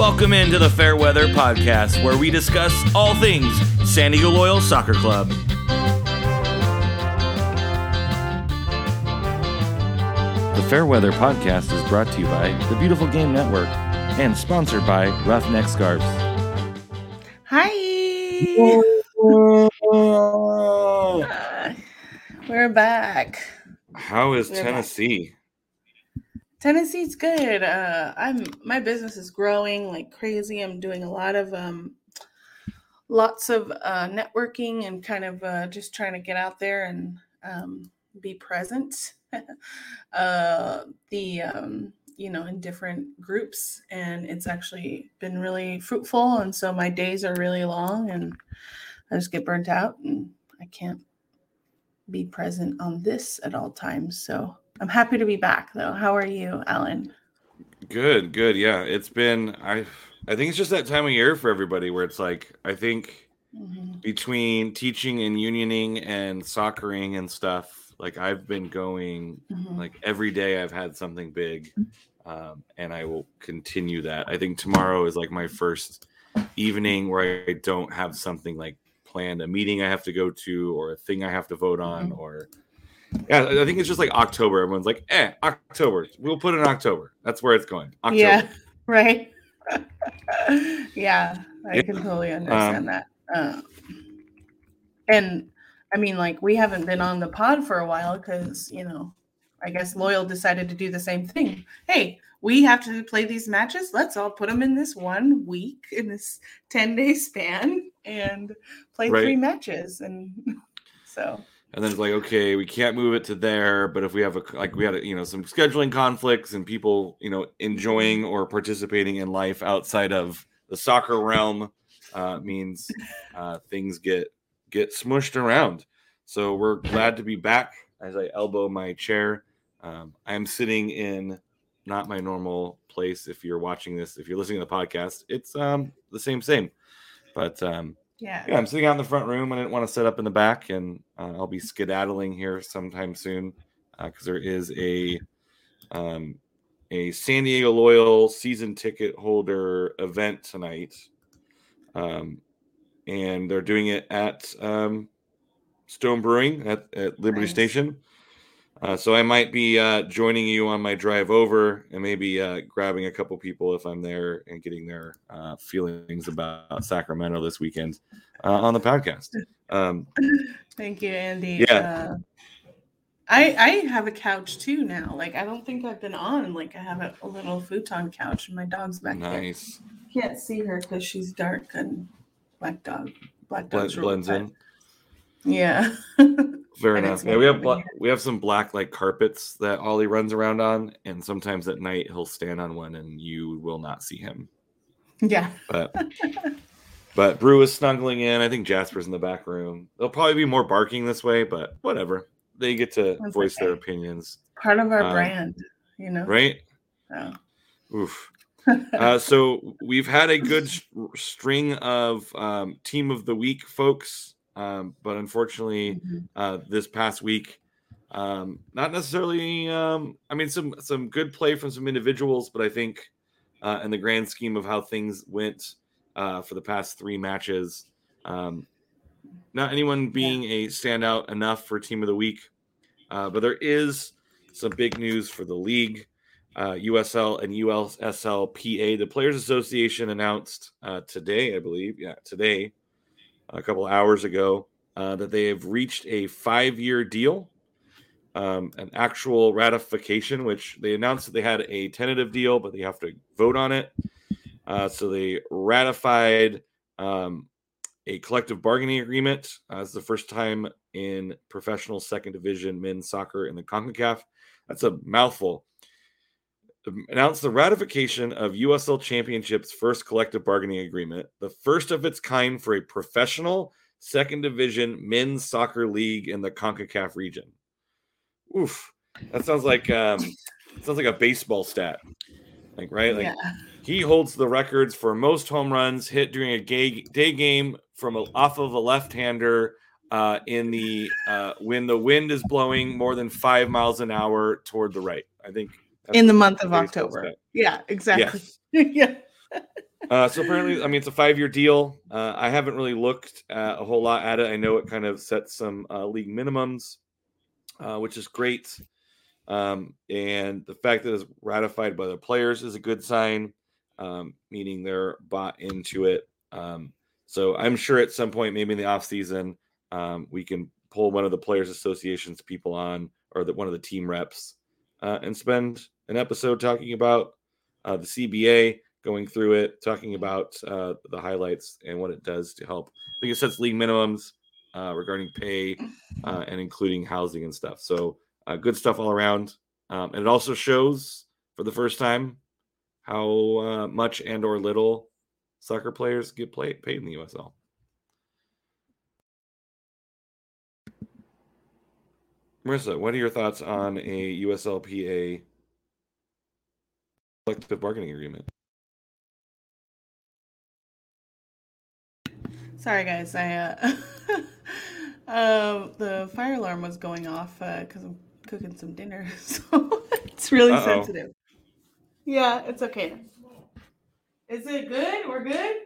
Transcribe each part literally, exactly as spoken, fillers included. Welcome into the Fair Weather Podcast, where we discuss all things San Diego Loyal Soccer Club. The Fair Weather Podcast is brought to you by the Beautiful Game Network and sponsored by Roughneck Scarves. Hi! Uh, we're back. How is we're Tennessee? Back. Tennessee's good. Uh, I'm my business is growing like crazy. I'm doing a lot of um, lots of uh, networking and kind of uh, just trying to get out there and um, be present. uh, the um, you know in different groups, and it's actually been really fruitful. And so my days are really long, and I just get burnt out, and I can't be present on this at all times. So. I'm happy to be back, though. How are you, Alan? Good, good. Yeah, it's been, I I think it's just that time of year for everybody where it's like, I think mm-hmm. between teaching and unioning and soccering and stuff, like I've been going, mm-hmm. like every day I've had something big, um, and I will continue that. I think tomorrow is like my first evening where I don't have something like planned, a meeting I have to go to or a thing I have to vote on mm-hmm. or... Yeah, I think it's just like October. Everyone's like, eh, October. We'll put in October. That's where it's going. October. Yeah, right. yeah, I yeah. can totally understand um, that. Uh, and, I mean, like, we haven't been on the pod for a while because, you know, I guess Loyal decided to do the same thing. Hey, we have to play these matches. Let's all put them in this one week, in this ten-day span, and play right. three matches. And so... And then it's like, okay, we can't move it to there, but if we have a like, we had a, you know some scheduling conflicts and people you know enjoying or participating in life outside of the soccer realm uh, means uh, things get get smushed around. So we're glad to be back. As I elbow my chair, um, I'm sitting in not my normal place. If you're watching this, if you're listening to the podcast, it's um, the same same, but. Um, Yeah. yeah, I'm sitting out in the front room. I didn't want to set up in the back, and uh, I'll be skedaddling here sometime soon because uh, there is a um, a San Diego Loyal season ticket holder event tonight, um, and they're doing it at um, Stone Brewing at, at Liberty nice. Station. Uh, so I might be uh, joining you on my drive over and maybe uh, grabbing a couple people if I'm there and getting their uh, feelings about Sacramento this weekend uh, on the podcast. Um, Thank you, Andy. Yeah. Uh, I I have a couch too now. Like, I don't think I've been on. Like, I have a, a little futon couch and my dog's back nice. There. Can't see her because she's dark and black dog. Black dog blends in. Yeah. Very nice. Yeah, we have bla- we have some black like carpets that Ollie runs around on, and sometimes at night he'll stand on one, and you will not see him. Yeah. But but Brew is snuggling in. I think Jasper's in the back room. There'll probably be more barking this way, but whatever. They get to That's voice okay. their opinions. Part of our um, brand, you know. Right. Oh. Oof. uh, so we've had a good sh- string of um, team of the week, folks. Um, but unfortunately, mm-hmm. uh, this past week, um, not necessarily, um, I mean, some, some good play from some individuals, but I think uh, in the grand scheme of how things went uh, for the past three matches, um, not anyone being yeah. a standout enough for team of the week. Uh, but there is some big news for the league. Uh, U S L and U S L P A, the Players Association, announced uh, today, I believe. Yeah, today. A couple hours ago, uh, that they have reached a five-year deal, um, an actual ratification, which they announced that they had a tentative deal, but they have to vote on it. Uh, so they ratified um, a collective bargaining agreement. Uh, it's the first time in professional second division men's soccer in the CONCACAF. That's a mouthful. Announced the ratification of U S L Championship's first collective bargaining agreement, the first of its kind for a professional second division men's soccer league in the CONCACAF region. Oof, that sounds like um, sounds like a baseball stat, like right? Like yeah. He holds the records for most home runs hit during a gay, day game from a, off of a left-hander uh, in the uh, when the wind is blowing more than five miles an hour toward the right. I think. That's in the month of October. Set. Yeah, exactly. Yes. yeah. Uh, so apparently, I mean, it's a five-year deal. Uh, I haven't really looked uh, a whole lot at it. I know it kind of sets some uh, league minimums, uh, which is great. Um, and the fact that it's ratified by the players is a good sign, um, meaning they're bought into it. Um, so I'm sure at some point, maybe in the offseason, um, we can pull one of the Players Association's people on, or the, one of the team reps, uh, and spend an episode talking about uh, the C B A, going through it, talking about uh, the highlights and what it does to help. I think it sets league minimums uh, regarding pay uh, and including housing and stuff. So uh, good stuff all around. Um, and it also shows for the first time how uh, much and or little soccer players get play- paid in the U S L. Marissa, what are your thoughts on a U S L P A collective bargaining agreement? Sorry, guys. I uh, uh, the fire alarm was going off because uh, I'm cooking some dinner, so it's really Uh-oh. sensitive. Yeah, it's okay. Is it good? We're good?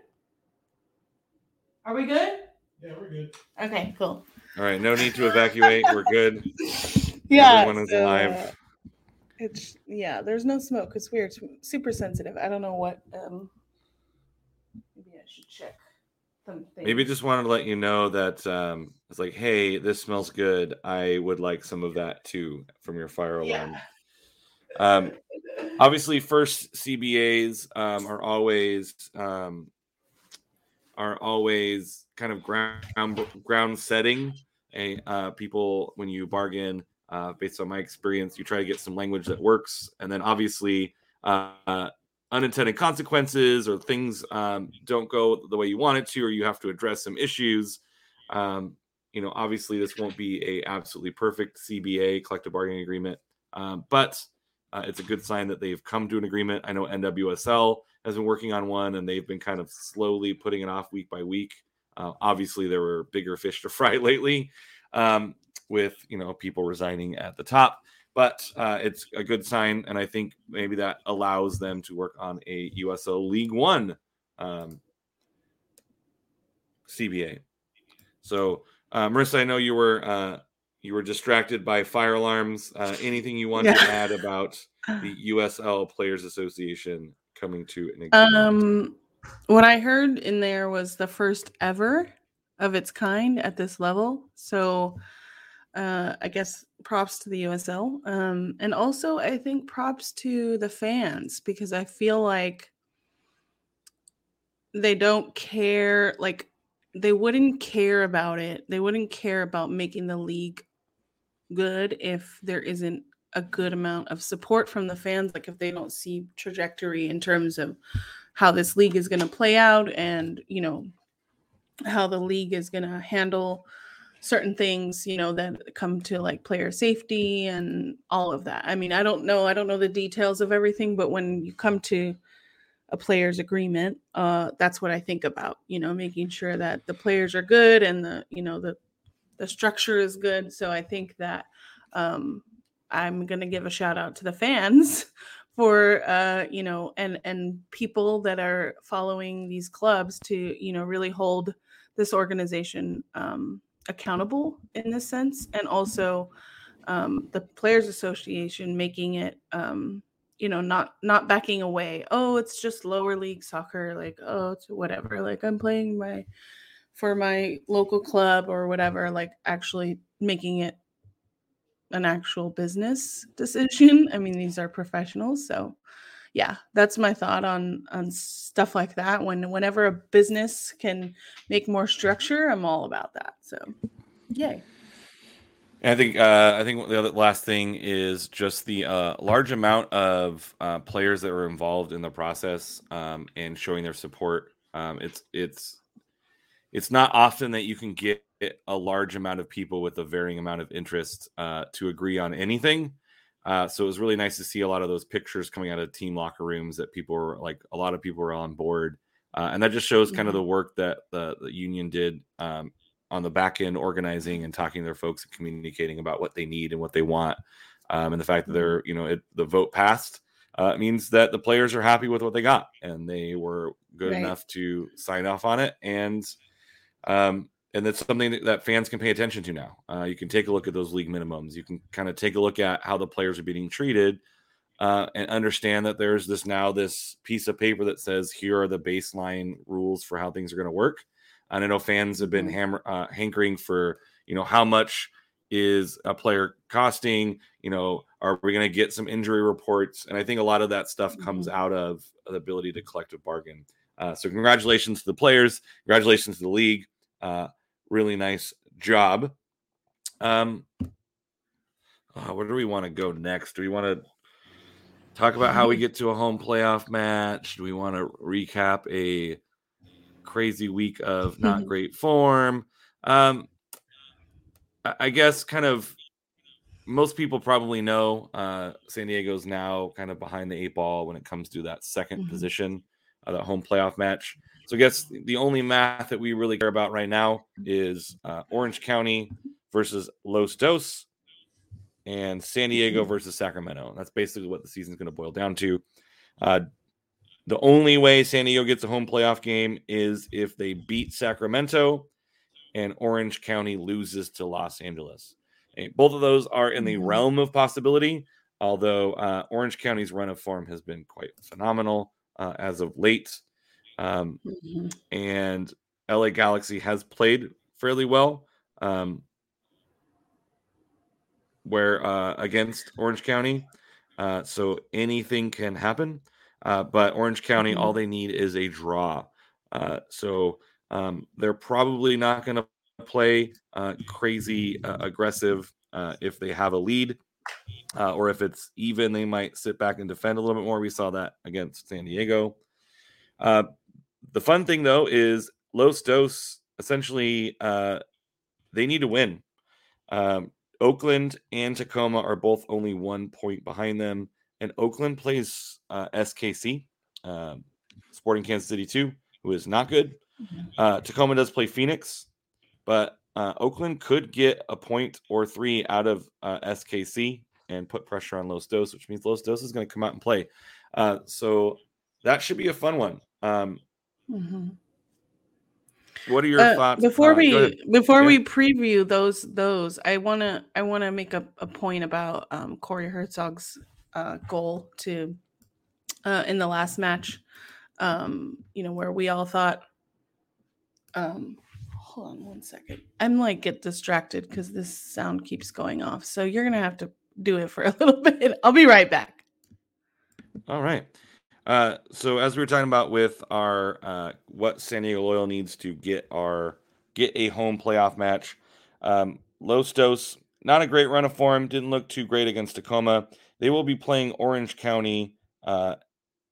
Are we good? Yeah, we're good. Okay, cool. All right, no need to evacuate. We're good. Yeah, everyone is so, alive. Uh, it's yeah. There's no smoke. It's weird. It's super sensitive. I don't know what. Um, maybe I should check. Something. Maybe just wanted to let you know that um, it's like, hey, this smells good. I would like some of that too from your fire alarm. Yeah. Um, obviously, first C B As um, are always um, are always kind of ground ground setting. And uh, people, when you bargain, uh, based on my experience, you try to get some language that works, and then obviously. Uh, unintended consequences or things um, don't go the way you want it to, or you have to address some issues. Um, you know, obviously this won't be a absolutely perfect C B A, collective bargaining agreement, um, but uh, it's a good sign that they've come to an agreement. I know N W S L has been working on one, and they've been kind of slowly putting it off week by week. Uh, obviously there were bigger fish to fry lately um, with, you know, people resigning at the top. But uh, it's a good sign, and I think maybe that allows them to work on a U S L League One um, C B A. So, uh, Marissa, I know you were uh, you were distracted by fire alarms. Uh, anything you want yeah. to add about the U S L Players Association coming to an agreement? Um, what I heard in there was the first ever of its kind at this level. So. Uh, I guess props to the U S L. Um, and also, I think props to the fans, because I feel like they don't care. Like, they wouldn't care about it. They wouldn't care about making the league good if there isn't a good amount of support from the fans. Like, if they don't see trajectory in terms of how this league is going to play out and, you know, how the league is going to handle certain things, you know, that come to like player safety and all of that. I mean, I don't know. I don't know the details of everything, but when you come to a player's agreement, uh, that's what I think about, you know, making sure that the players are good and the, you know, the, the structure is good. So I think that um, I'm going to give a shout out to the fans for, uh, you know, and, and people that are following these clubs to, you know, really hold this organization um accountable in this sense, and also um, the Players Association making it, um, you know, not not backing away. Oh, it's just lower league soccer. Like, oh, it's whatever. Like, I'm playing my for my local club or whatever. Like, actually making it an actual business decision. I mean, these are professionals, so yeah, that's my thought on on stuff like that. When whenever a business can make more structure, I'm all about that. So, yay. And I think uh, I think the other last thing is just the uh, large amount of uh, players that were involved in the process um, and showing their support. Um, it's it's it's not often that you can get a large amount of people with a varying amount of interest uh, to agree on anything. Uh, so it was really nice to see a lot of those pictures coming out of team locker rooms that people were like, a lot of people were on board. Uh, and that just shows kind of the work that the, the union did um, on the back end, organizing and talking to their folks and communicating about what they need and what they want. Um, and the fact that they're, you know, it, the vote passed uh, it means that the players are happy with what they got and they were good right. enough to sign off on it. And um, and that's something that, that fans can pay attention to now. Uh, you can take a look at those league minimums. You can kind of take a look at how the players are being treated uh, and understand that there's this now this piece of paper that says here are the baseline rules for how things are going to work. And I know fans have been hammer, uh, hankering for, you know, how much is a player costing? You know, are we going to get some injury reports? And I think a lot of that stuff comes out of the ability to collective bargain. Uh, so congratulations to the players. Congratulations to the league. Uh, really nice job. Um, oh, where do we want to go next? Do we want to talk about how we get to a home playoff match? Do we want to recap a crazy week of not great form? Um, I guess kind of most people probably know uh, San Diego's now kind of behind the eight ball when it comes to that second mm-hmm. position, uh, that home playoff match. So I guess the only math that we really care about right now is uh, Orange County versus Los Dos and San Diego mm-hmm. versus Sacramento. That's basically what the season's going to boil down to. Uh, the only way San Diego gets a home playoff game is if they beat Sacramento and Orange County loses to Los Angeles. And both of those are in the realm of possibility, although uh, Orange County's run of form has been quite phenomenal uh, as of late. Um, mm-hmm. And L A Galaxy has played fairly well, um, where uh, against Orange County. Uh, so anything can happen. Uh, but Orange County, mm-hmm. all they need is a draw. Uh, so um, they're probably not going to play uh, crazy uh, aggressive uh, if they have a lead. Uh, or if it's even, they might sit back and defend a little bit more. We saw that against San Diego. Uh, the fun thing, though, is Los Dos, essentially, uh, they need to win. Um, Oakland and Tacoma are both only one point behind them. And Oakland plays uh, S K C, um, Sporting Kansas City two, who is not good. Uh, Tacoma does play Phoenix, but uh, Oakland could get a point or three out of uh, S K C and put pressure on Los Dos, which means Los Dos is going to come out and play. Uh, so that should be a fun one. Um, mm-hmm. What are your uh, thoughts before uh, we before yeah. we preview those? Those I wanna I wanna make a, a point about um, Corey Herzog's Uh, goal to uh, in the last match, um, you know, where we all thought. Um, hold on one second. I'm like get distracted because this sound keeps going off. So you're gonna have to do it for a little bit. I'll be right back. All right. Uh, so as we were talking about with our uh, what San Diego Loyal needs to get our get a home playoff match. Um, Los Dos, not a great run of form. Didn't look too great against Tacoma. They will be playing Orange County uh,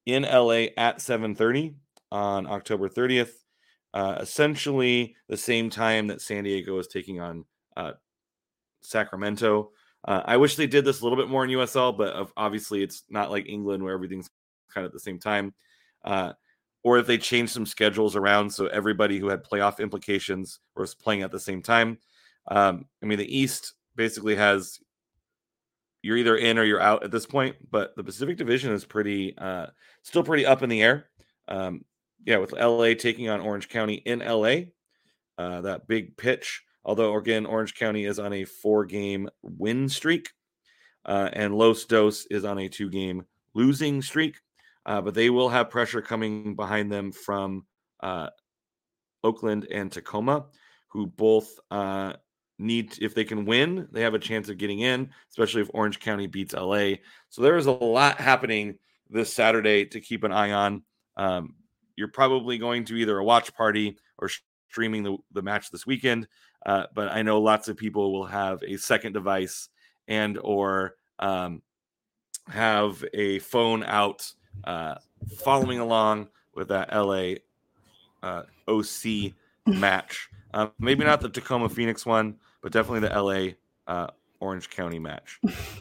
in L A at seven thirty on October thirtieth, uh, essentially the same time that San Diego is taking on uh, Sacramento. Uh, I wish they did this a little bit more in U S L, but obviously it's not like England where everything's kind of at the same time. Uh, or if they change some schedules around so everybody who had playoff implications was playing at the same time. Um, I mean, the East basically has... You're either in or you're out at this point, but the Pacific Division is pretty, uh, still pretty up in the air. Um, yeah, with L A taking on Orange County in L A, uh, that big pitch. Although again, Orange County is on a four-game win streak, uh, and Los Dos is on a two-game losing streak. Uh, but they will have pressure coming behind them from uh, Oakland and Tacoma, who both. Uh, Need if they can win, they have a chance of getting in, especially if Orange County beats L A. So there is a lot happening this Saturday to keep an eye on. Um, you're probably going to either a watch party or streaming the, the match this weekend. Uh, but I know lots of people will have a second device and or um, have a phone out uh, following along with that L A uh, O C match. Uh, maybe not the Tacoma Phoenix one, but definitely the L A uh, Orange County match.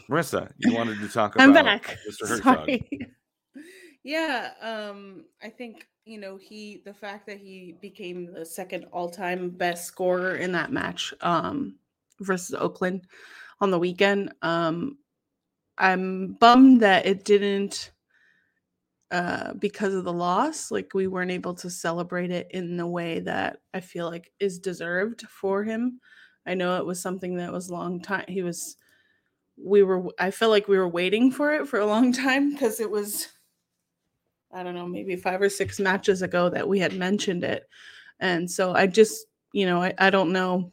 Marissa, you wanted to talk about I'm back. Mister Herzog. Sorry. Yeah, um, I think, you know, he the fact that he became the second all-time best scorer in that match um, versus Oakland on the weekend. Um, I'm bummed that it didn't uh, because of the loss, like we weren't able to celebrate it in the way that I feel like is deserved for him. I know it was something that was long time. He was, we were, I felt like we were waiting for it for a long time because it was, I don't know, maybe five or six matches ago that we had mentioned it. And so I just, you know, I, I don't know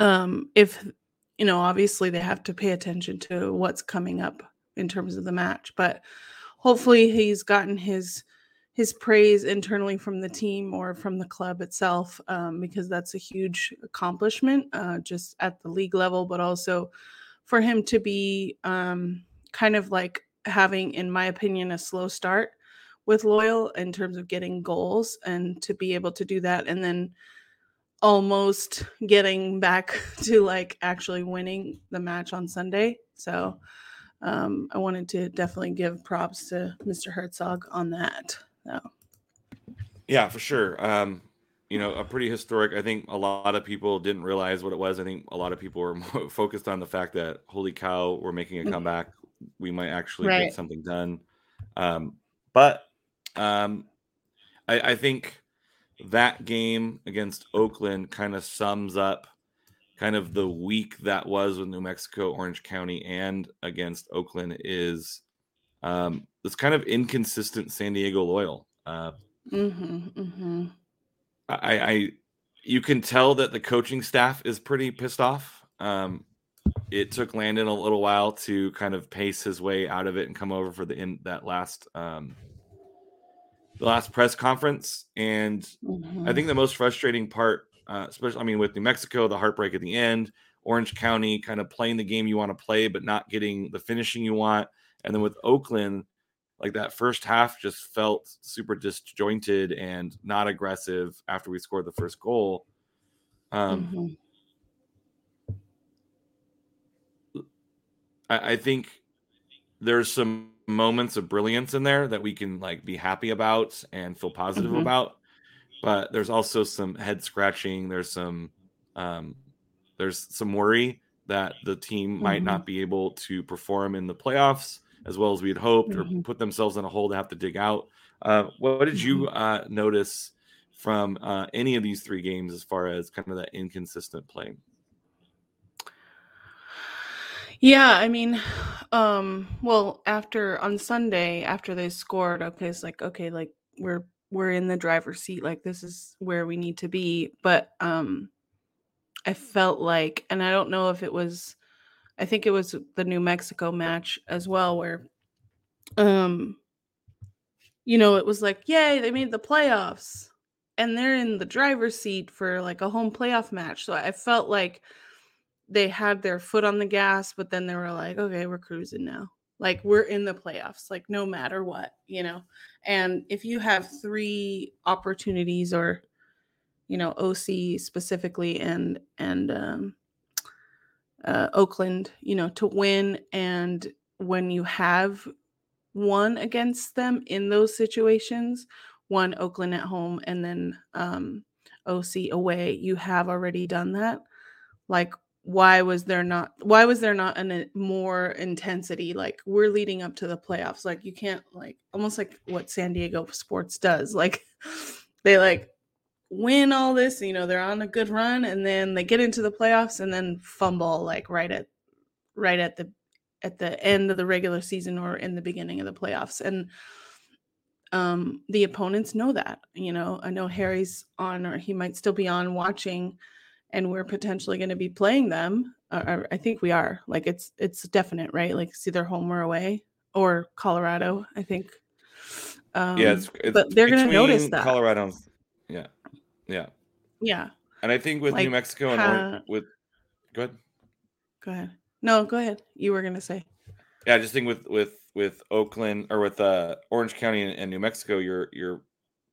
um, if, you know, obviously they have to pay attention to what's coming up in terms of the match, but hopefully he's gotten his, his praise internally from the team or from the club itself, um, because that's a huge accomplishment, uh, just at the league level, but also for him to be um, kind of like having, in my opinion, a slow start with Loyal in terms of getting goals, and to be able to do that and then almost getting back to like actually winning the match on Sunday. So um, I wanted to definitely give props to Mister Herzog on that. No. Yeah, for sure. Um, you know, a pretty historic. I think a lot of people didn't realize what it was. I think a lot of people were more focused on the fact that, holy cow, we're making a comeback. We might actually right. get something done. Um, but um, I, I think that game against Oakland kind of sums up kind of the week that was with New Mexico, Orange County, and against Oakland is um this kind of inconsistent San Diego Loyal. Uh, mm-hmm, mm-hmm. I, I, you can tell that the coaching staff is pretty pissed off. Um, it took Landon a little while to kind of pace his way out of it and come over for the in that last, um, the last press conference. And mm-hmm. I think the most frustrating part, uh, especially, I mean, with New Mexico, the heartbreak at the end, Orange County kind of playing the game you want to play, but not getting the finishing you want. And then with Oakland, like that first half just felt super disjointed and not aggressive after we scored the first goal. Um, mm-hmm. I, I think there's some moments of brilliance in there that we can like be happy about and feel positive mm-hmm. about, but there's also some head scratching. There's some, um, there's some worry that the team might mm-hmm. not be able to perform in the playoffs as well as we had hoped, mm-hmm. or put themselves in a hole to have to dig out. Uh, what, what did mm-hmm. you uh, notice from uh, any of these three games as far as kind of that inconsistent play? Yeah, I mean, um, well, after on Sunday, after they scored, okay, it's like, okay, like we're we're in the driver's seat, like this is where we need to be. But um, I felt like, and I don't know if it was, I think it was the New Mexico match as well, where, um, you know, it was like, yay, they made the playoffs and they're in the driver's seat for like a home playoff match. So I felt like they had their foot on the gas, but then they were like, okay, we're cruising now. Like we're in the playoffs, like no matter what, you know? And if you have three opportunities or, you know, O C specifically and, and, um, Uh, Oakland, you know, to win. And when you have won against them in those situations, one Oakland at home and then um, O C away, you have already done that. Like, why was there not, why was there not an, a more intensity? Like we're leading up to the playoffs. Like you can't like, almost like what San Diego sports does. Like they like, win all this, you know, they're on a good run and then they get into the playoffs and then fumble like right at right at the at the end of the regular season or in the beginning of the playoffs. And um the opponents know that, you know, I know Harry's on, or he might still be on watching, and we're potentially going to be playing them. Uh, I think we are, like it's it's definite, right? Like it's either home or away, or Colorado, I think. Um, yeah, it's, it's but they're going to notice that. Colorado, yeah. Yeah. Yeah. And I think with like, New Mexico and uh, Orange, with go ahead. Go ahead. No, go ahead. You were gonna say. Yeah, I just think with with with Oakland or with uh, Orange County and, and New Mexico, you're you're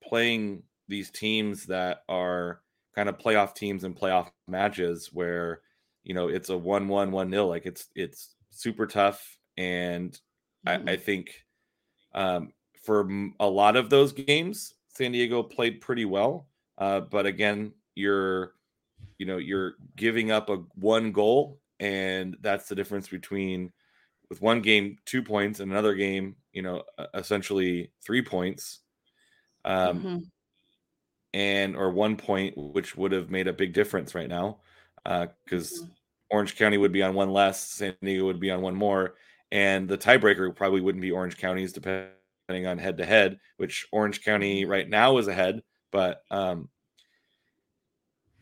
playing these teams that are kind of playoff teams and playoff matches where, you know, it's a one one, one nil. Like it's it's super tough. And mm-hmm. I, I think um, for a lot of those games, San Diego played pretty well. Uh, but again, you're, you know, you're giving up a one goal, and that's the difference between with one game, two points, and another game, you know, essentially three points um, mm-hmm. and or one point, which would have made a big difference right now because uh, mm-hmm. Orange County would be on one less, San Diego would be on one more, and the tiebreaker probably wouldn't be Orange County's depending on head-to-head, which Orange County right now is ahead. But um,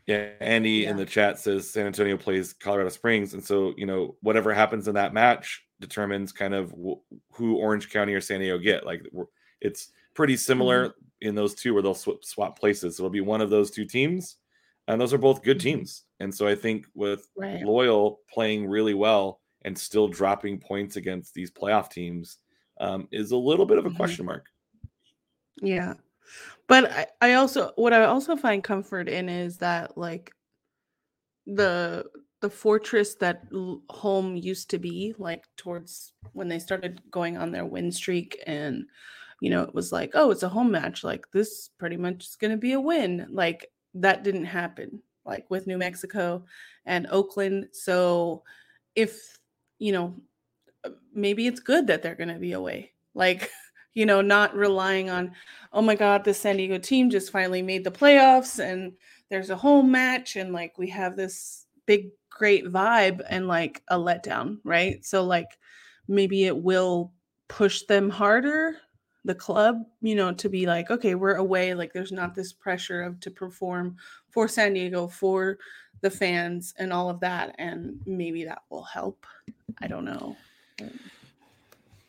yeah, Andy yeah. in the chat says San Antonio plays Colorado Springs, and so, you know, whatever happens in that match determines kind of wh- who Orange County or San Diego get. Like we're, it's pretty similar mm-hmm. in those two where they'll sw- swap places. So it'll be one of those two teams, and those are both good teams. And so I think with right. Loyal playing really well and still dropping points against these playoff teams um, is a little bit of a mm-hmm. question mark. Yeah. But I, I also, what I also find comfort in is that, like, the the fortress that home used to be, like, towards when they started going on their win streak and, you know, it was like, oh, it's a home match. Like, this pretty much is going to be a win. Like, that didn't happen, like, with New Mexico and Oakland. So if, you know, maybe it's good that they're going to be away. Like, you know, not relying on, oh my God, the San Diego team just finally made the playoffs and there's a home match and, like, we have this big, great vibe and, like, a letdown, right? So, like, maybe it will push them harder, the club, you know, to be like, okay, we're away. Like, there's not this pressure of to perform for San Diego, for the fans and all of that. And maybe that will help. I don't know.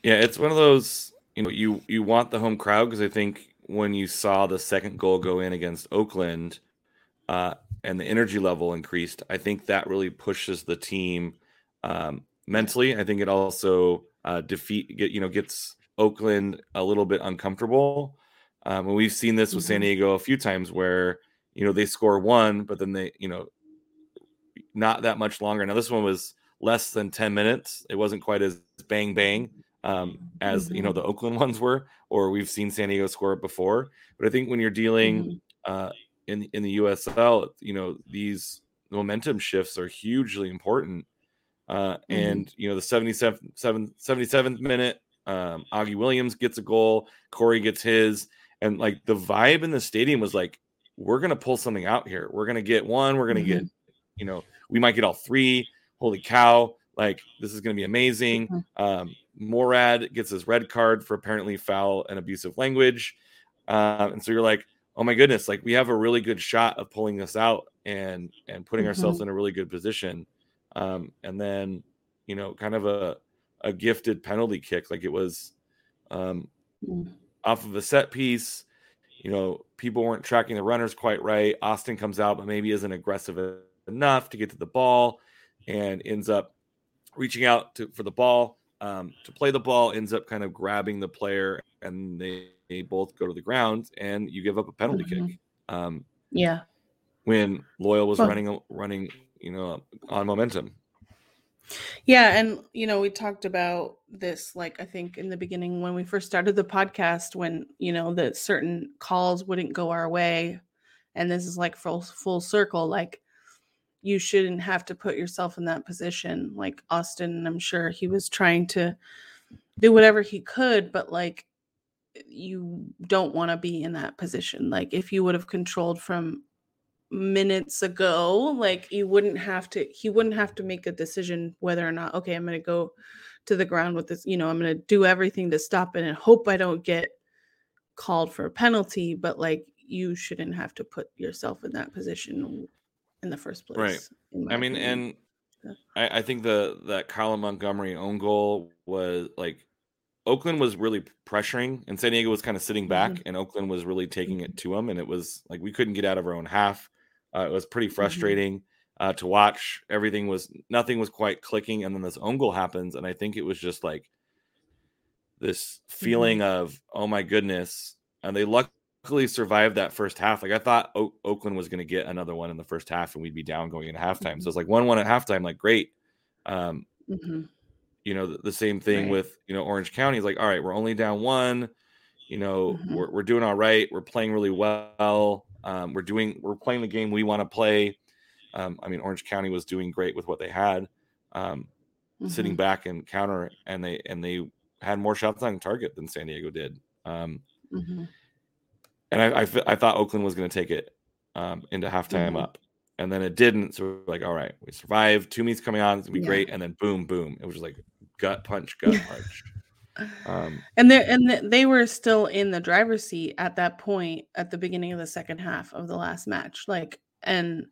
Yeah, it's one of those... You know, you, you want the home crowd because I think when you saw the second goal go in against Oakland uh, and the energy level increased, I think that really pushes the team um, mentally. I think it also uh, defeat get you know gets Oakland a little bit uncomfortable. Um, and we've seen this with mm-hmm. San Diego a few times where, you know, they score one, but then they, you know, not that much longer. Now this one was less than ten minutes. It wasn't quite as bang bang. Um, as you know, the Oakland ones were, or we've seen San Diego score it before. But I think when you're dealing uh, in in the U S L, you know, these momentum shifts are hugely important. Uh, mm-hmm. And you know, the seventy-seventh minute, um, Augie Williams gets a goal, Corey gets his, and like the vibe in the stadium was like, we're gonna pull something out here. We're gonna get one. We're gonna mm-hmm. get, you know, we might get all three. Holy cow! Like this is gonna be amazing. Mm-hmm. Um, Morad gets his red card for apparently foul and abusive language. Uh, and so you're like, oh my goodness, like we have a really good shot of pulling this out and, and putting mm-hmm. ourselves in a really good position. Um, and then, you know, kind of a, a gifted penalty kick. Like it was um, mm-hmm. off of a set piece, you know, people weren't tracking the runners quite right. Austin comes out, but maybe isn't aggressive enough to get to the ball and ends up reaching out to, for the ball. Um, to play the ball, ends up kind of grabbing the player, and they, they both go to the ground, and you give up a penalty mm-hmm. kick. Um, yeah, when Loyal was well, running, running, you know, on momentum. Yeah, and you know, we talked about this, like I think in the beginning when we first started the podcast, when you know that certain calls wouldn't go our way, and this is like full full circle, like. You shouldn't have to put yourself in that position. Like Austin, I'm sure he was trying to do whatever he could, but like you don't want to be in that position. Like if you would have controlled from minutes ago, like you wouldn't have to, he wouldn't have to make a decision whether or not, okay, I'm going to go to the ground with this, you know, I'm going to do everything to stop it and hope I don't get called for a penalty, but like you shouldn't have to put yourself in that position in the first place, right? I mean, opinion. and yeah. I, I think the that Kyle Montgomery own goal was like Oakland was really pressuring, and San Diego was kind of sitting back, mm-hmm. and Oakland was really taking it to them, and it was like we couldn't get out of our own half. Uh, it was pretty frustrating mm-hmm. uh, to watch. Everything was nothing was quite clicking, and then this own goal happens, and I think it was just like this feeling mm-hmm. of oh my goodness, and they lucked. Survived that first half. Like I thought o- Oakland was going to get another one in the first half and we'd be down going into halftime. Mm-hmm. So it's like one, one at halftime, like great. Um, mm-hmm. You know, the, the same thing right. with, you know, Orange County is like, all right, we're only down one, you know, mm-hmm. we're, we're doing all right. We're playing really well. Um, we're doing, we're playing the game we want to play. Um, I mean, Orange County was doing great with what they had um, mm-hmm. sitting back and counter and they, and they had more shots on target than San Diego did. Um, mm-hmm. And I, I, f- I thought Oakland was going to take it um, into halftime mm-hmm. up. And then it didn't. So we're like, all right, we survived. Toomey's coming on. It's going to be yeah. great. And then boom, boom. It was just like gut punch, gut punch. Um, and they and the, they were still in the driver's seat at that point at the beginning of the second half of the last match. Like, and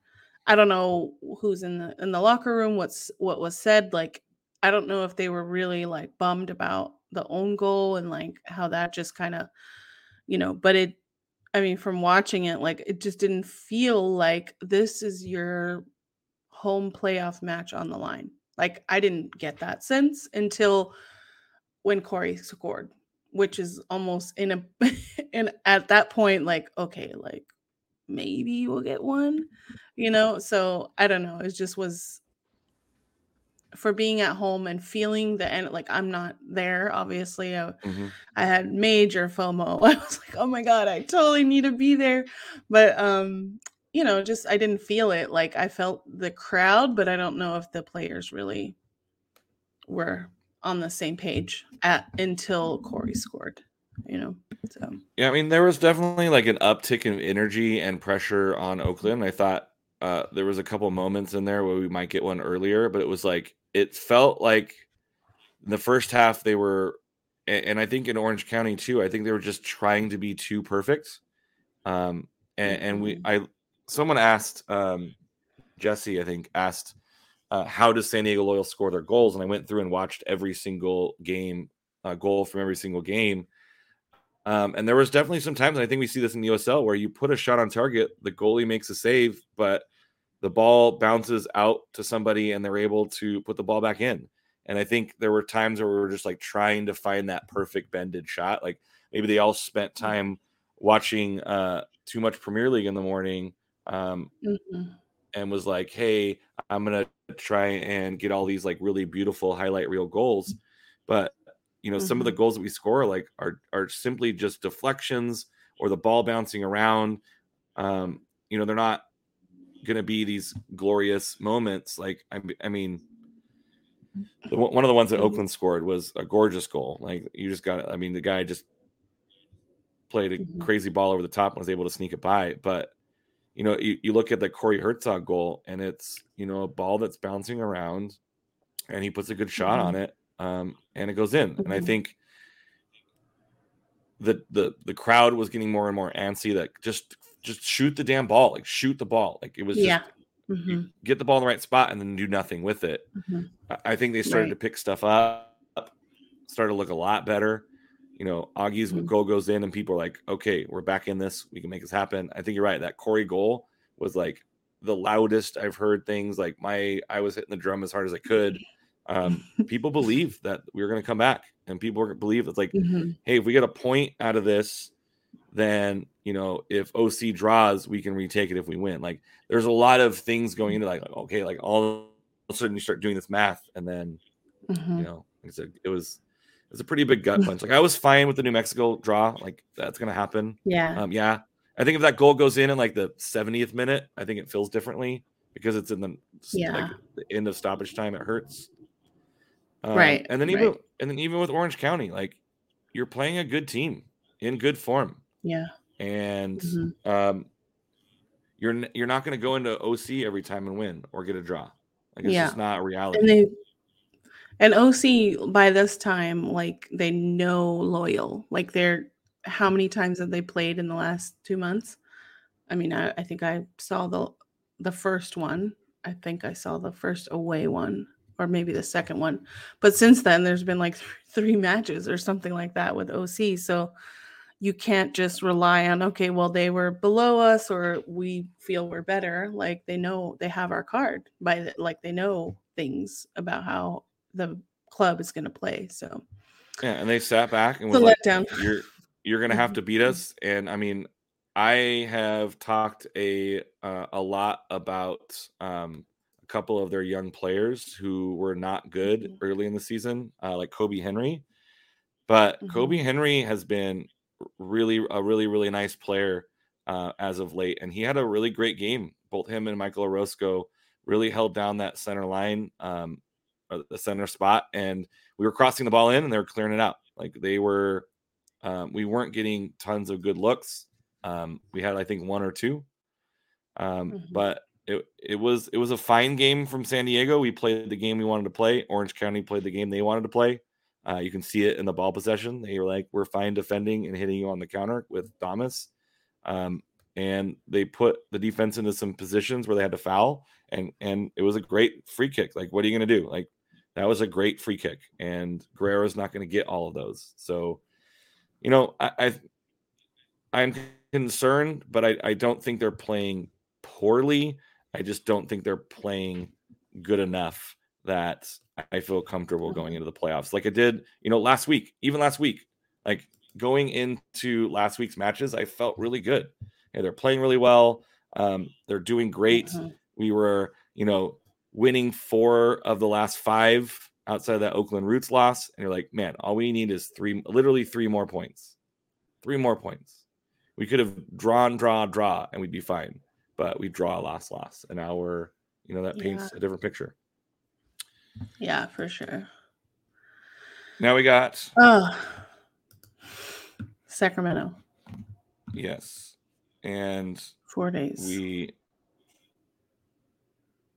I don't know who's in the in the locker room. What's what was said? Like, I don't know if they were really like bummed about the own goal and like how that just kind of, you know. But it, I mean, from watching it, like it just didn't feel like this is your home playoff match on the line. Like I didn't get that sense until. When Corey scored, which is almost in a, and at that point, like, okay, like maybe we'll get one, you know? So I don't know. It just was for being at home and feeling the end, like I'm not there. Obviously I, mm-hmm. I had major FOMO. I was like, oh my God, I totally need to be there. But, um, you know, just, I didn't feel it. Like I felt the crowd, but I don't know if the players really were on the same page at until Corey scored, you know? So, yeah, I mean, there was definitely like an uptick in energy and pressure on Oakland. I thought uh, there was a couple moments in there where we might get one earlier, but it was like, it felt like in the first half they were, and I think in Orange County too, I think they were just trying to be too perfect. Um, and, mm-hmm. and we, I, someone asked um, Jesse, I think asked, Uh, how does San Diego Loyal score their goals? And I went through and watched every single game, uh, goal from every single game. Um, and there was definitely some times, and I think we see this in the U S L, where you put a shot on target, the goalie makes a save, but the ball bounces out to somebody and they're able to put the ball back in. And I think there were times where we were just like trying to find that perfect bended shot. Like maybe they all spent time watching uh, too much Premier League in the morning. Um, mm-hmm. And was like, hey, I'm going to try and get all these like really beautiful highlight reel goals. But, you know, mm-hmm. some of the goals that we score like are, are simply just deflections or the ball bouncing around. Um, you know, they're not going to be these glorious moments. Like, I, I mean, the, one of the ones that Oakland scored was a gorgeous goal. Like you just got, I mean, the guy just played a mm-hmm. crazy ball over the top and was able to sneak it by, but you know, you, you look at the Corey Herzog goal and it's, you know, a ball that's bouncing around and he puts a good shot mm-hmm. on it um, and it goes in. Mm-hmm. And I think the, the, the crowd was getting more and more antsy that just, just shoot the damn ball, like shoot the ball. Like it was yeah. just mm-hmm. get the ball in the right spot and then do nothing with it. Mm-hmm. I think they started right. to pick stuff up, started to look a lot better. You know, Augie's mm-hmm. goal goes in and people are like, okay, we're back in this. We can make this happen. I think you're right. That Corey goal was like the loudest I've heard things. Like my, I was hitting the drum as hard as I could. Um, people believe that we were going to come back and people believe it's like, mm-hmm. hey, if we get a point out of this, then, you know, if O C draws, we can retake it if we win. Like there's a lot of things going into like, okay, like all of a sudden you start doing this math and then, mm-hmm. you know, like I said, it was, It's a pretty big gut punch. Like I was fine with the New Mexico draw. Like that's gonna happen. Yeah. Um, yeah. I think if that goal goes in in like the seventieth minute, I think it feels differently because it's in the yeah. like the end of stoppage time. It hurts. Um, right. And then even right. and then even with Orange County, like you're playing a good team in good form. Yeah. And mm-hmm. um, you're you're not gonna go into O C every time and win or get a draw. Like it's yeah. just not reality. And they- And O C by this time, like they know Loyal, like they're how many times have they played in the last two months? I mean, I, I think I saw the the first one. I think I saw the first away one, or maybe the second one. But since then, there's been like th- three matches or something like that with O C. So you can't just rely on okay, well they were below us, or we feel we're better. Like they know they have our card by the, like they know things about how the club is going to play. So yeah, and they sat back and was like, letdown. you're you're going to have to beat us. And I mean, I have talked a uh, a lot about um, a couple of their young players who were not good mm-hmm. early in the season, uh, like Kobe Henry. But mm-hmm. Kobe Henry has been really a really really nice player uh, as of late, and he had a really great game. Both him and Michael Orozco really held down that center line. Um, the center spot, and we were crossing the ball in and they were clearing it out. Like they were, um, we weren't getting tons of good looks. Um, we had, I think, one or two, um, mm-hmm. but it it was it was a fine game from San Diego. We played the game we wanted to play. Orange County played the game they wanted to play. Uh, you can see it in the ball possession. They were like, we're fine defending and hitting you on the counter with Thomas. Um, and they put the defense into some positions where they had to foul, and and it was a great free kick. Like, what are you going to do? Like, that was a great free kick, and Guerrero's not going to get all of those. So, you know, I, I I'm concerned, but I, I don't think they're playing poorly. I just don't think they're playing good enough that I feel comfortable going into the playoffs. Like I did, you know, last week, even last week, like going into last week's matches, I felt really good. Yeah, they're playing really well. Um, they're doing great. Uh-huh. We were, you know, winning four of the last five outside of that Oakland Roots loss. And you're like, man, all we need is three, literally three more points, three more points. We could have drawn, draw, draw, and we'd be fine, but we draw a loss, loss. And now we're, you know, that paints yeah. a different picture. Yeah, for sure. Now we got oh. Sacramento. Yes. And four days. We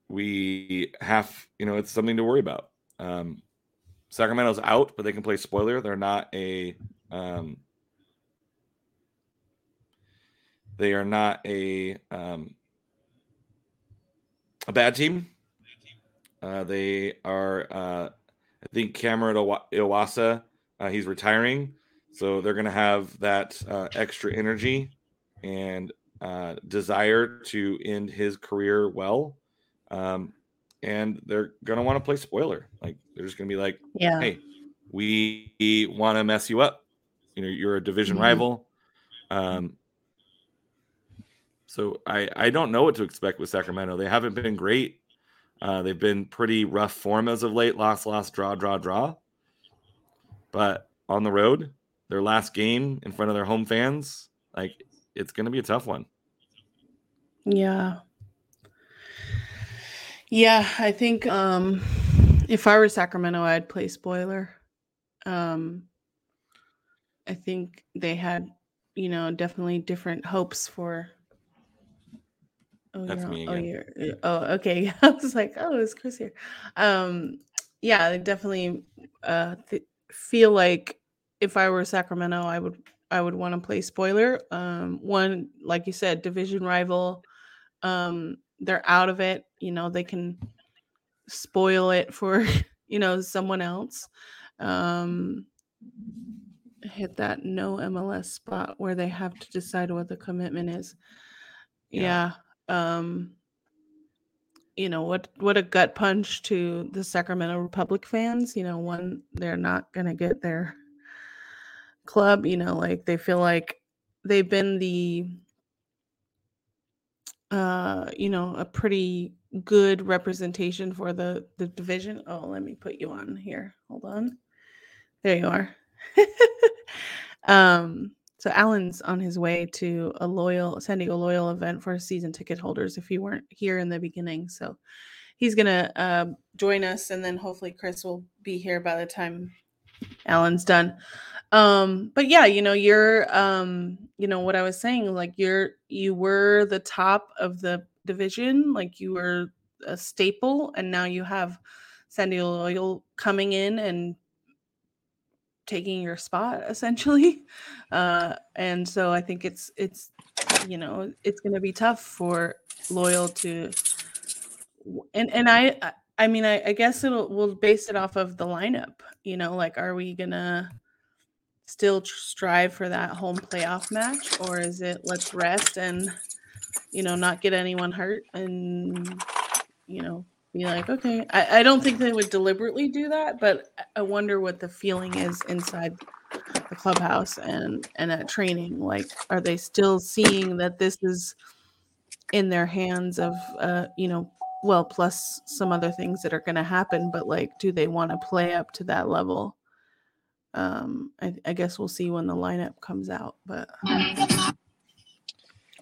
we have, you know, it's something to worry about. Um, Sacramento's out, but they can play spoiler. They're not a um, they are not a um, a bad team. Uh, they are, uh, I think, Cameron Iwasa, uh, he's retiring. So they're going to have that uh, extra energy and uh, desire to end his career well. Um, and they're going to want to play spoiler. Like, they're just going to be like, yeah. hey, we want to mess you up. You know, you're a division mm-hmm. rival. Um, so I, I don't know what to expect with Sacramento. They haven't been great. Uh, they've been pretty rough form as of late. Loss, loss, draw, draw, draw. But on the road, their last game in front of their home fans, like, it's going to be a tough one. Yeah. Yeah, I think um, if I were Sacramento, I'd play spoiler. Um, I think they had, you know, definitely different hopes for Oh, That's me again. Oh, you're, oh, okay. I was like, oh, it's Chris here. Um, yeah, I definitely uh, th- feel like if I were Sacramento, I would I would want to play spoiler. Um, one, like you said, division rival. Um, they're out of it. You know, they can spoil it for, you know, someone else. Um, hit that no M L S spot where they have to decide what the commitment is. Yeah. yeah. Um, you know, what, what a gut punch to the Sacramento Republic fans. You know, one, they're not going to get their club, you know, like they feel like they've been the, uh, you know, a pretty good representation for the, the division. Oh, let me put you on here. Hold on. There you are. um, So Alan's on his way to a loyal San Diego Loyal event for season ticket holders if you weren't here in the beginning. So he's going to uh, join us, and then hopefully Chris will be here by the time Alan's done. Um, but yeah, you know, you're, um, you know, what I was saying, like you're, you were the top of the division, like you were a staple, and now you have San Diego Loyal coming in and taking your spot essentially. Uh, and so I think it's, it's, you know, it's going to be tough for Loyal to, and, and I, I mean, I, I guess it'll, we'll base it off of the lineup, you know, like, are we going to still strive for that home playoff match, or is it let's rest and, you know, not get anyone hurt and, you know, be like, okay, I, I don't think they would deliberately do that, but I wonder what the feeling is inside the clubhouse and, and at training. Like, are they still seeing that this is in their hands of, uh, you know, well, plus some other things that are going to happen, but like, do they want to play up to that level? Um, I, I guess we'll see when the lineup comes out, but. Um,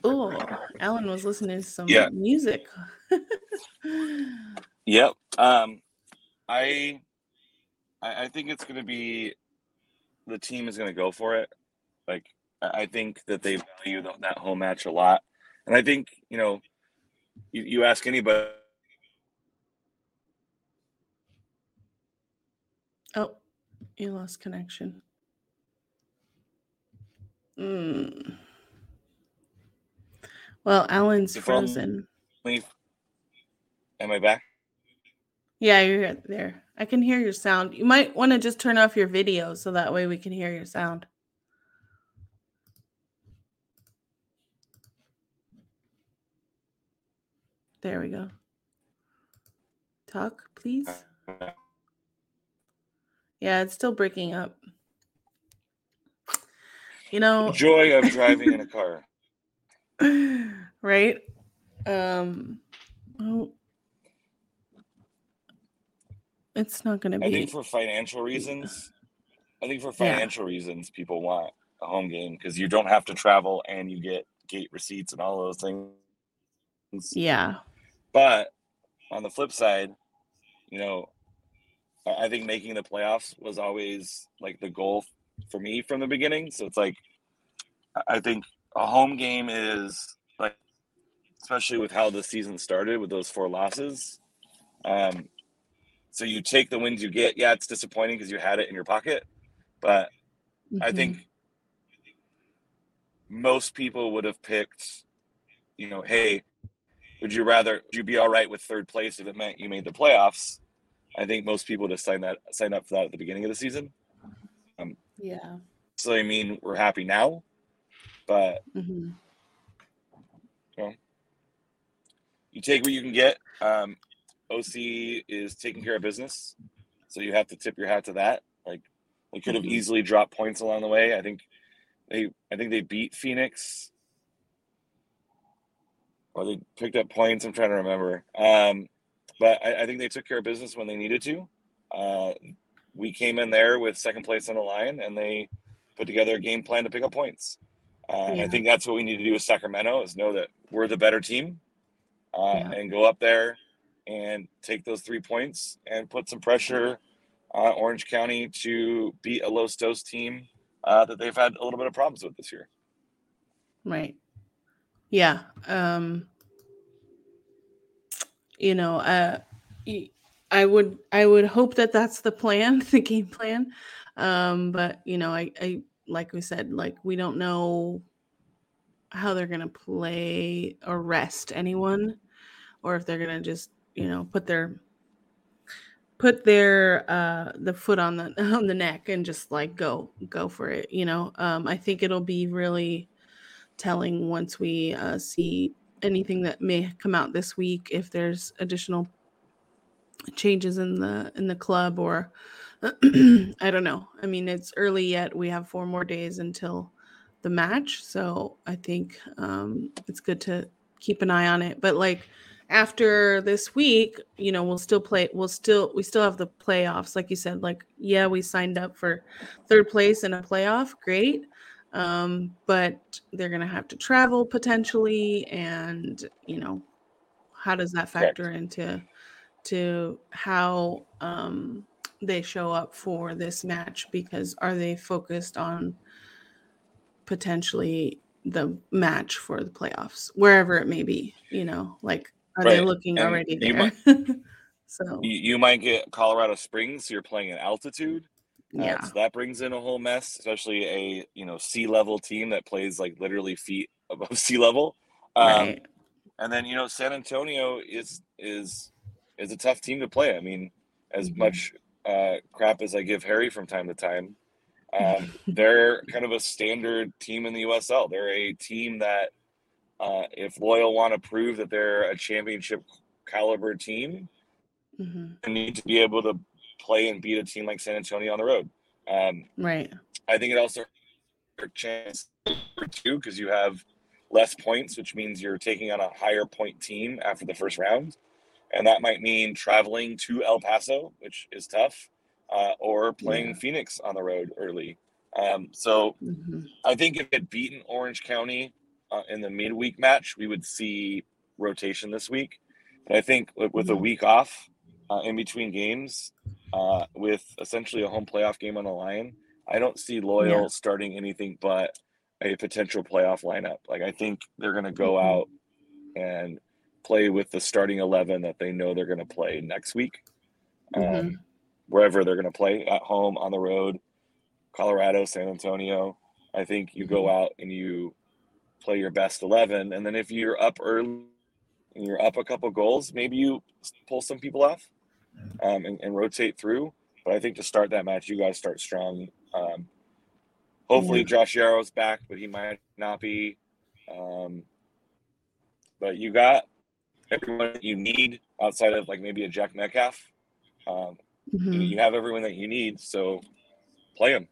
Oh, Alan was listening to some yeah. music. yep. Um, I I think it's going to be the team is going to go for it. Like, I think that they value that home match a lot. And I think, you know, you, you ask anybody. Oh, you lost connection. Mm. Well, Alan's frozen. Leave. Am I back? Yeah, you're there. I can hear your sound. You might want to just turn off your video so that way we can hear your sound. There we go. Talk, please. Yeah, it's still breaking up. You know, the joy of driving in a car. Right? Um, oh, it's not going to be. I think for financial reasons, I think for financial yeah. reasons, people want a home game because you don't have to travel and you get gate receipts and all those things. Yeah. But on the flip side, you know, I think making the playoffs was always like the goal for me from the beginning. So it's like, I think a home game is like, especially with how the season started with those four losses. Um, so you take the wins you get. Yeah, it's disappointing because you had it in your pocket. But mm-hmm. I think most people would have picked, you know, hey, would you rather, would you be all right with third place if it meant you made the playoffs? I think most people just sign that sign up for that at the beginning of the season. Um, yeah. So I mean, we're happy now, but mm-hmm. you know, you take what you can get. Um, O C is taking care of business, so you have to tip your hat to that. Like, they could have mm-hmm. easily dropped points along the way. I think they, I think they beat Phoenix, or they picked up points. I'm trying to remember. Um, But I, I think they took care of business when they needed to. Uh, we came in there with second place on the line, and they put together a game plan to pick up points. Uh, yeah. I think that's what we need to do with Sacramento is know that we're the better team uh, yeah. and go up there and take those three points and put some pressure on uh, Orange County to beat a Los Dos team uh, that they've had a little bit of problems with this year. Right. Yeah. Um You know, uh, I would I would hope that that's the plan, the game plan. Um, but, you know, I, I like we said, like, we don't know how they're going to play or rest anyone, or if they're going to just, you know, put their put their uh, the foot on the on the neck and just like go go for it. You know, um, I think it'll be really telling once we uh, see anything that may come out this week, if there's additional changes in the in the club or I don't know. I mean, it's early yet. We have four more days until the match. So I think um, it's good to keep an eye on it. But like after this week, you know, we'll still play. We'll still we still have the playoffs. Like you said, like, yeah, we signed up for third place in a playoff. Great. Um, but they're going to have to travel potentially. And, you know, how does that factor Correct. into to how um, they show up for this match? Because are they focused on potentially the match for the playoffs, wherever it may be, you know, like, are right. they looking and already you there? Might, so you, you might get Colorado Springs. So you're playing at altitude. Yeah. Uh, so that brings in a whole mess, especially a, you know, sea level team that plays like literally feet above sea level. Um, right. And then, you know, San Antonio is, is, is a tough team to play. I mean, as mm-hmm. much uh, crap as I give Harry from time to time, um, they're kind of a standard team in the U S L. They're a team that uh, if Loyal want to prove that they're a championship caliber team, mm-hmm. they need to be able to play and beat a team like San Antonio on the road. Um, right. I think it also a chance too, because you have less points, which means you're taking on a higher point team after the first round. And that might mean traveling to El Paso, which is tough, uh, or playing yeah. Phoenix on the road early. Um, so mm-hmm. I think if it beaten Orange County uh, in the midweek match, we would see rotation this week. But I think with a week off uh, in between games, Uh, with essentially a home playoff game on the line, I don't see Loyal yeah. starting anything but a potential playoff lineup. Like, I think they're going to go mm-hmm. out and play with the starting eleven that they know they're going to play next week, mm-hmm. um, wherever they're going to play, at home, on the road, Colorado, San Antonio. I think you mm-hmm. go out and you play your best eleven, and then if you're up early and you're up a couple goals, maybe you pull some people off um, and, and rotate through. But I think to start that match, you guys start strong. Um, hopefully yeah. Josh Yarrow's back, but he might not be. Um, but you got everyone that you need outside of, like, maybe a Jack Metcalf. Um, mm-hmm. You have everyone that you need, so play them.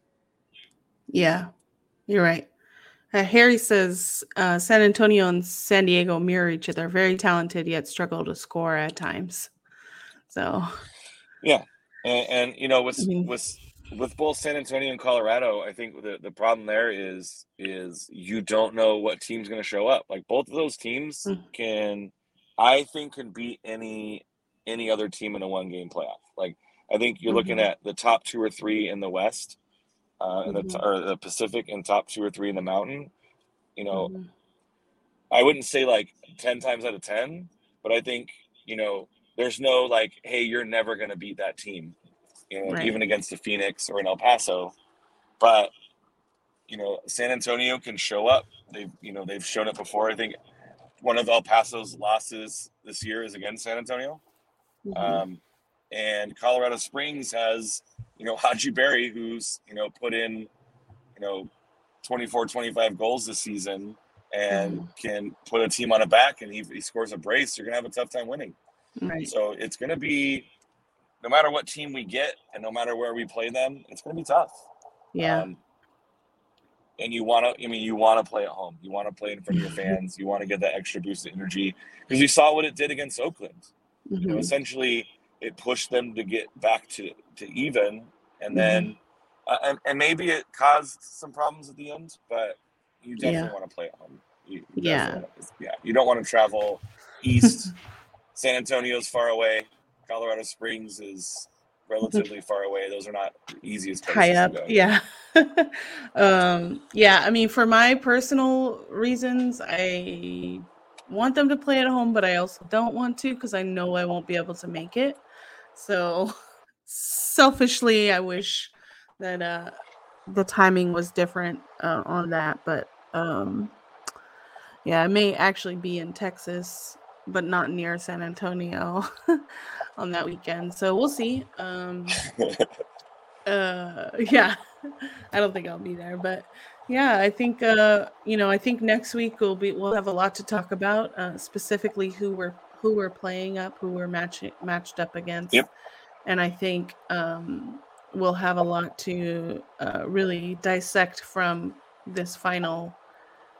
Yeah, you're right. Uh, Harry says, uh, San Antonio and San Diego mirror each other. Very talented, yet struggle to score at times. So, yeah. And, and you know, with, mm-hmm. with with both San Antonio and Colorado, I think the, the problem there is is you don't know what team's going to show up. Like, both of those teams mm-hmm. can, I think, can beat any any other team in a one-game playoff. Like, I think you're mm-hmm. looking at the top two or three in the West, uh, mm-hmm. in the, or the Pacific, and top two or three in the Mountain. You know, mm-hmm. I wouldn't say, like, ten times out of ten, but I think, you know, there's no, like, hey, you're never going to beat that team, you know, right. even against the Phoenix or in El Paso. But, you know, San Antonio can show up. They've, you know, they've shown up before. I think one of El Paso's losses this year is against San Antonio. Mm-hmm. Um, and Colorado Springs has, you know, Haji Berry, who's, you know, put in, you know, twenty-four, twenty-five goals this season and mm-hmm. can put a team on a back, and he, he scores a brace. You're going to have a tough time winning. Right. So it's going to be, no matter what team we get and no matter where we play them, it's going to be tough. Yeah. Um, and you want to, I mean, you want to play at home. You want to play in front of your fans. You want to get that extra boost of energy, because you saw what it did against Oakland. Mm-hmm. You know, essentially, it pushed them to get back to, to even. And then, uh, and, and maybe it caused some problems at the end, but you definitely yeah. want to play at home. You, you yeah. Wanna, yeah. You don't want to travel east. San Antonio's far away. Colorado Springs is relatively far away. Those are not the easiest places high up, to go. Yeah. um, yeah, I mean, for my personal reasons, I want them to play at home, but I also don't want to, because I know I won't be able to make it. So selfishly, I wish that uh, the timing was different uh, on that. But, um, yeah, I may actually be in Texas, but not near San Antonio on that weekend. So we'll see. Um, uh, yeah, I don't think I'll be there, but yeah, I think, uh, you know, I think next week we'll be, we'll have a lot to talk about, uh, specifically who we're, who we're playing up, who we're matching matched up against. Yep. And I think um, we'll have a lot to uh, really dissect from this final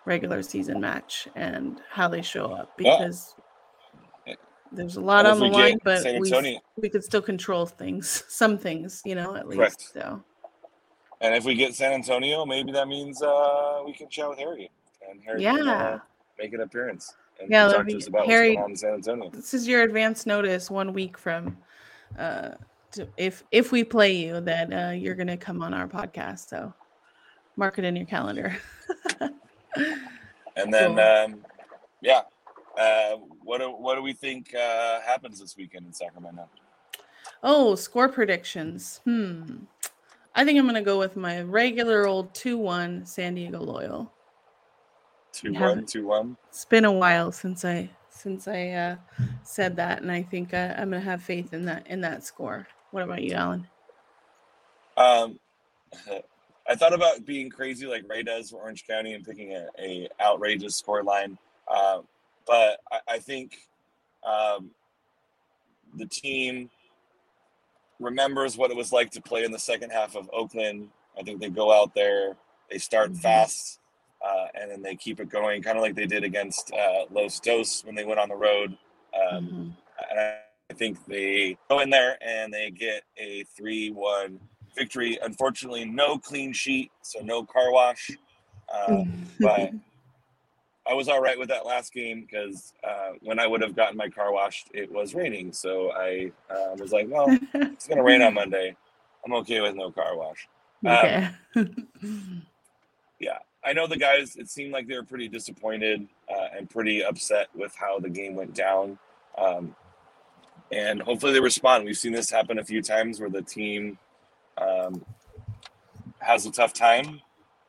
regular season match and how they show up, because, yeah. there's a lot on the line, but we, we could still control things, some things, you know, at least. Correct. So. And if we get San Antonio, maybe that means uh, we can chat with Harry. And Harry yeah. can uh, make an appearance. And yeah, talk to us about Harry, what's going on in San Antonio. This is your advance notice, one week from uh, to, if if we play you, then uh, you're going to come on our podcast. So mark it in your calendar. And then, cool. um, yeah. Uh, what do what do we think uh, happens this weekend in Sacramento? Oh, score predictions. Hmm. I think I'm going to go with my regular old two one San Diego Loyal. two one, two one It's been a while since I since I uh, said that, and I think uh, I'm going to have faith in that in that score. What about you, Alan? Um, I thought about being crazy like Ray does for Orange County and picking a, a outrageous score line. Uh, But I, I think um, the team remembers what it was like to play in the second half of Oakland. I think they go out there, they start mm-hmm. fast, uh, and then they keep it going, kind of like they did against uh, Los Dos when they went on the road. Um, mm-hmm. And I think they go in there and they get a three one victory. Unfortunately, no clean sheet, so no car wash. Um, but I was all right with that last game, because uh, when I would have gotten my car washed, it was raining. So I uh, was like, well, it's going to rain on Monday. I'm okay with no car wash. Okay. Um, yeah, I know the guys, it seemed like they were pretty disappointed uh, and pretty upset with how the game went down. Um, and hopefully they respond. We've seen this happen a few times where the team um, has a tough time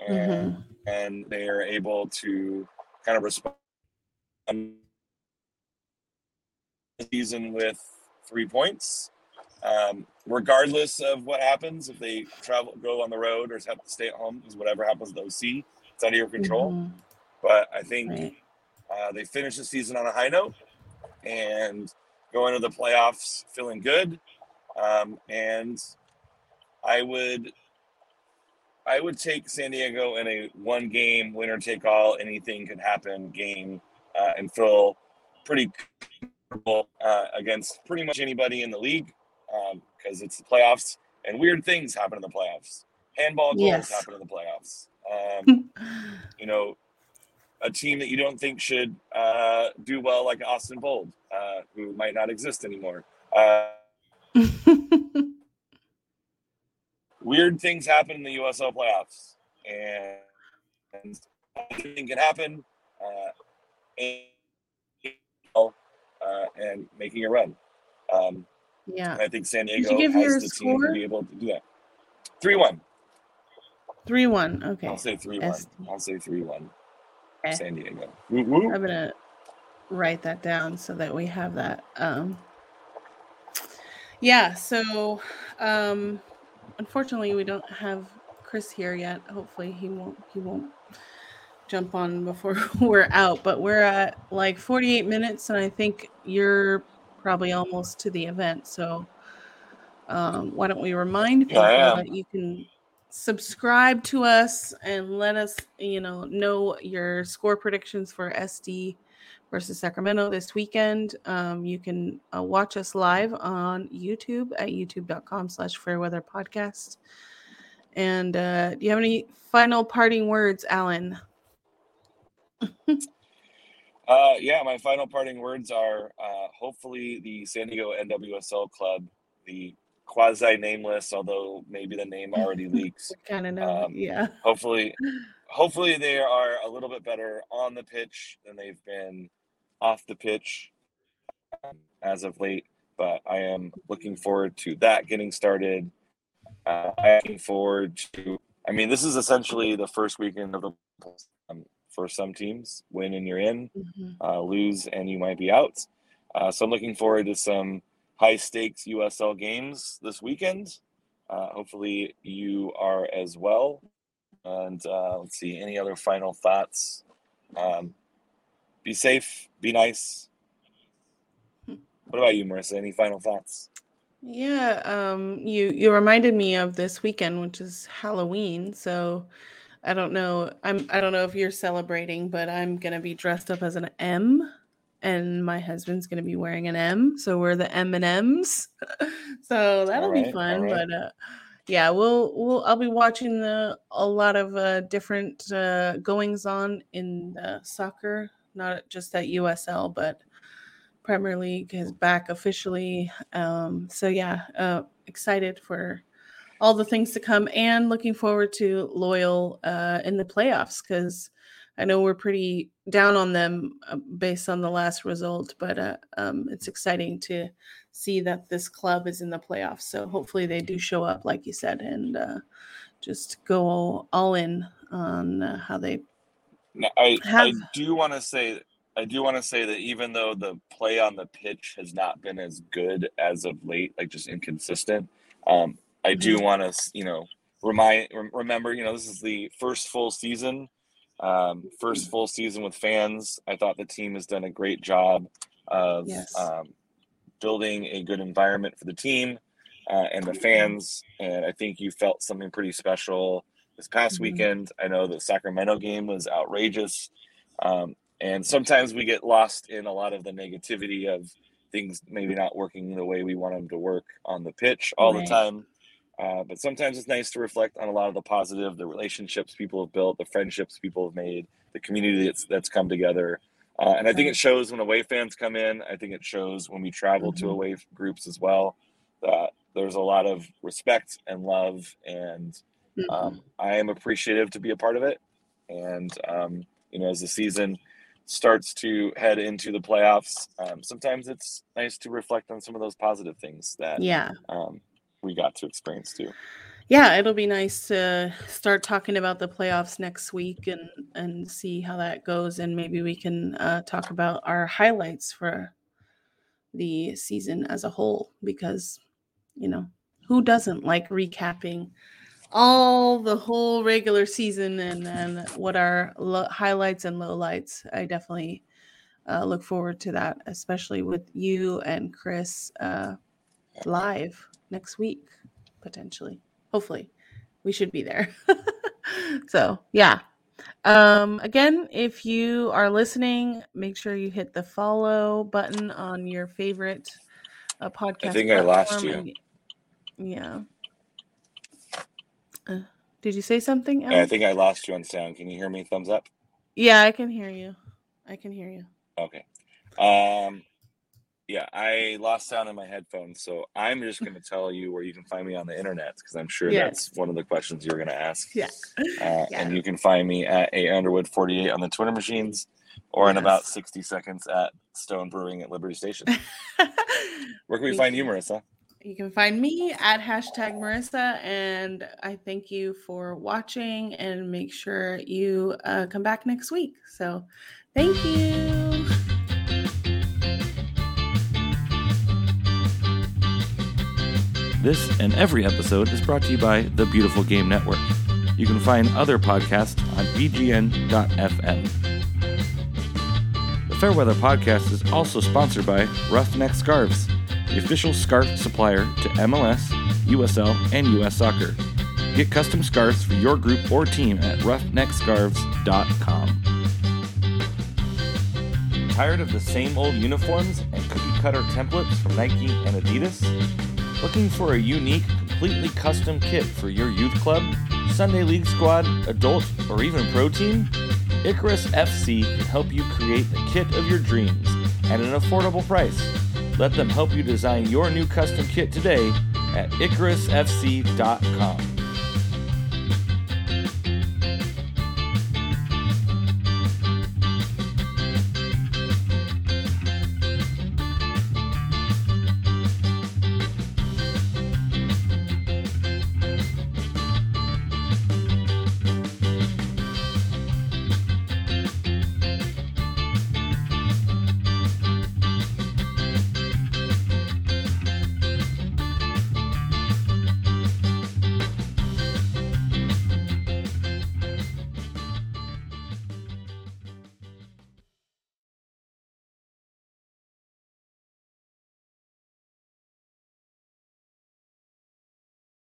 and, mm-hmm. and they are able to kind of respond the season with three points. Um, regardless of what happens, if they travel, go on the road or have to stay at home, because whatever happens to O C, it's out of your control. Mm-hmm. But I think right. uh, they finish the season on a high note and go into the playoffs feeling good. Um, and I would, I would take San Diego in a one game, winner take all, anything could happen game uh, and feel pretty comfortable uh, against pretty much anybody in the league. Because um, it's the playoffs, and weird things happen in the playoffs. Handball goals yes. happen in the playoffs. Um, you know, a team that you don't think should uh, do well, like Austin Bold, uh, who might not exist anymore. Uh, weird things happen in the U S L playoffs, and, and anything can happen. Uh, and, uh, and making a run. Um, Yeah, I think San Diego you has the score? team to be able to do that. three one three one Okay. I'll say three one I'll say three one Okay. San Diego. Woo-woo. I'm gonna write that down so that we have that. Um, yeah. So, um, unfortunately, we don't have Chris here yet. Hopefully, he won't. He won't jump on before we're out. But we're at like forty-eight minutes, and I think you're probably almost to the event. So um, why don't we remind people yeah. that you can subscribe to us and let us, you know, know your score predictions for S D versus Sacramento this weekend. Um, you can uh, watch us live on YouTube at youtube.com slash Fairweather Podcast. And uh, do you have any final parting words, Alan? Uh, yeah, my final parting words are uh, hopefully the San Diego N W S L Club, the quasi-nameless, although maybe the name already leaks. kind of know, um, yeah. Hopefully, hopefully they are a little bit better on the pitch than they've been off the pitch um, as of late. But I am looking forward to that getting started. Uh, I'm looking forward to – I mean, this is essentially the first weekend of the um, – for some teams, win and you're in, mm-hmm. uh, lose and you might be out. Uh, so I'm looking forward to some high stakes U S L games this weekend. Uh, hopefully you are as well. And uh, let's see, any other final thoughts? Um, be safe, be nice. What about you, Marissa? Any final thoughts? Yeah, um, you, you reminded me of this weekend, which is Halloween. So I don't know. I'm. I don't know if you're celebrating, but I'm gonna be dressed up as an M, and my husband's gonna be wearing an M. So we're the M and M's. So that'll right, be fun. Right. But uh, yeah, we'll we'll. I'll be watching the, a lot of uh, different uh, goings on in uh, soccer, not just at U S L, but Premier League is back officially. Um, so yeah, uh, excited for all the things to come, and looking forward to Loyal uh, in the playoffs, because I know we're pretty down on them uh, based on the last result, but uh, um, it's exciting to see that this club is in the playoffs. So hopefully they do show up, like you said, and uh, just go all, all in on uh, how they now, I, have. I do want to say, I do want to say that even though the play on the pitch has not been as good as of late, like just inconsistent, um, I do want to, you know, remind remember, you know, this is the first full season, um, first full season with fans. I thought the team has done a great job of yes. um, building a good environment for the team uh, and the fans. And I think you felt something pretty special this past mm-hmm. weekend. I know the Sacramento game was outrageous. Um, and sometimes we get lost in a lot of the negativity of things maybe not working the way we want them to work on the pitch all right. the time. Uh, but sometimes it's nice to reflect on a lot of the positive, the relationships people have built, the friendships people have made, the community that's, that's come together. Uh, and I think it shows when away fans come in. I think it shows when we travel mm-hmm. to away groups as well. Uh, there's a lot of respect and love and Mm-hmm. Um, I am appreciative to be a part of it. And, um, you know, as the season starts to head into the playoffs, um, sometimes it's nice to reflect on some of those positive things that yeah. um, we got to experience too. Yeah, it'll be nice to start talking about the playoffs next week and, and see how that goes. And maybe we can uh, talk about our highlights for the season as a whole, because, you know, who doesn't like recapping all the whole regular season and then what are lo- highlights and lowlights? I definitely uh, look forward to that, especially with you and Chris uh, live next week, potentially. Hopefully, we should be there. So, yeah. Um, again, if you are listening, make sure you hit the follow button on your favorite uh, podcast. I think platform. I lost you. And, yeah. Uh, did you say something else? I think I lost you on sound. Can you hear me? Thumbs up? Yeah, I can hear you. I can hear you. Okay. Um, yeah, I lost sound in my headphones, so I'm just going to tell you where you can find me on the internet, because I'm sure yes. that's one of the questions you're going to ask. Yeah. Uh, yeah. And you can find me at A Underwood forty-eight on the Twitter machines, or yes. in about sixty seconds at Stone Brewing at Liberty Station. Where can we, we find you, Marissa? You can find me at hashtag Marissa, and I thank you for watching, and make sure you uh, come back next week. So thank you. This and every episode is brought to you by the Beautiful Game Network. You can find other podcasts on B G N dot F M. The Fairweather Podcast is also sponsored by Roughneck Scarves, the official scarf supplier to M L S, U S L, and U S Soccer. Get custom scarves for your group or team at roughneck scarves dot com. Tired of the same old uniforms and cookie-cutter templates from Nike and Adidas? Looking for a unique, completely custom kit for your youth club, Sunday League squad, adult, or even pro team? Icarus F C can help you create the kit of your dreams at an affordable price. Let them help you design your new custom kit today at icarus f c dot com.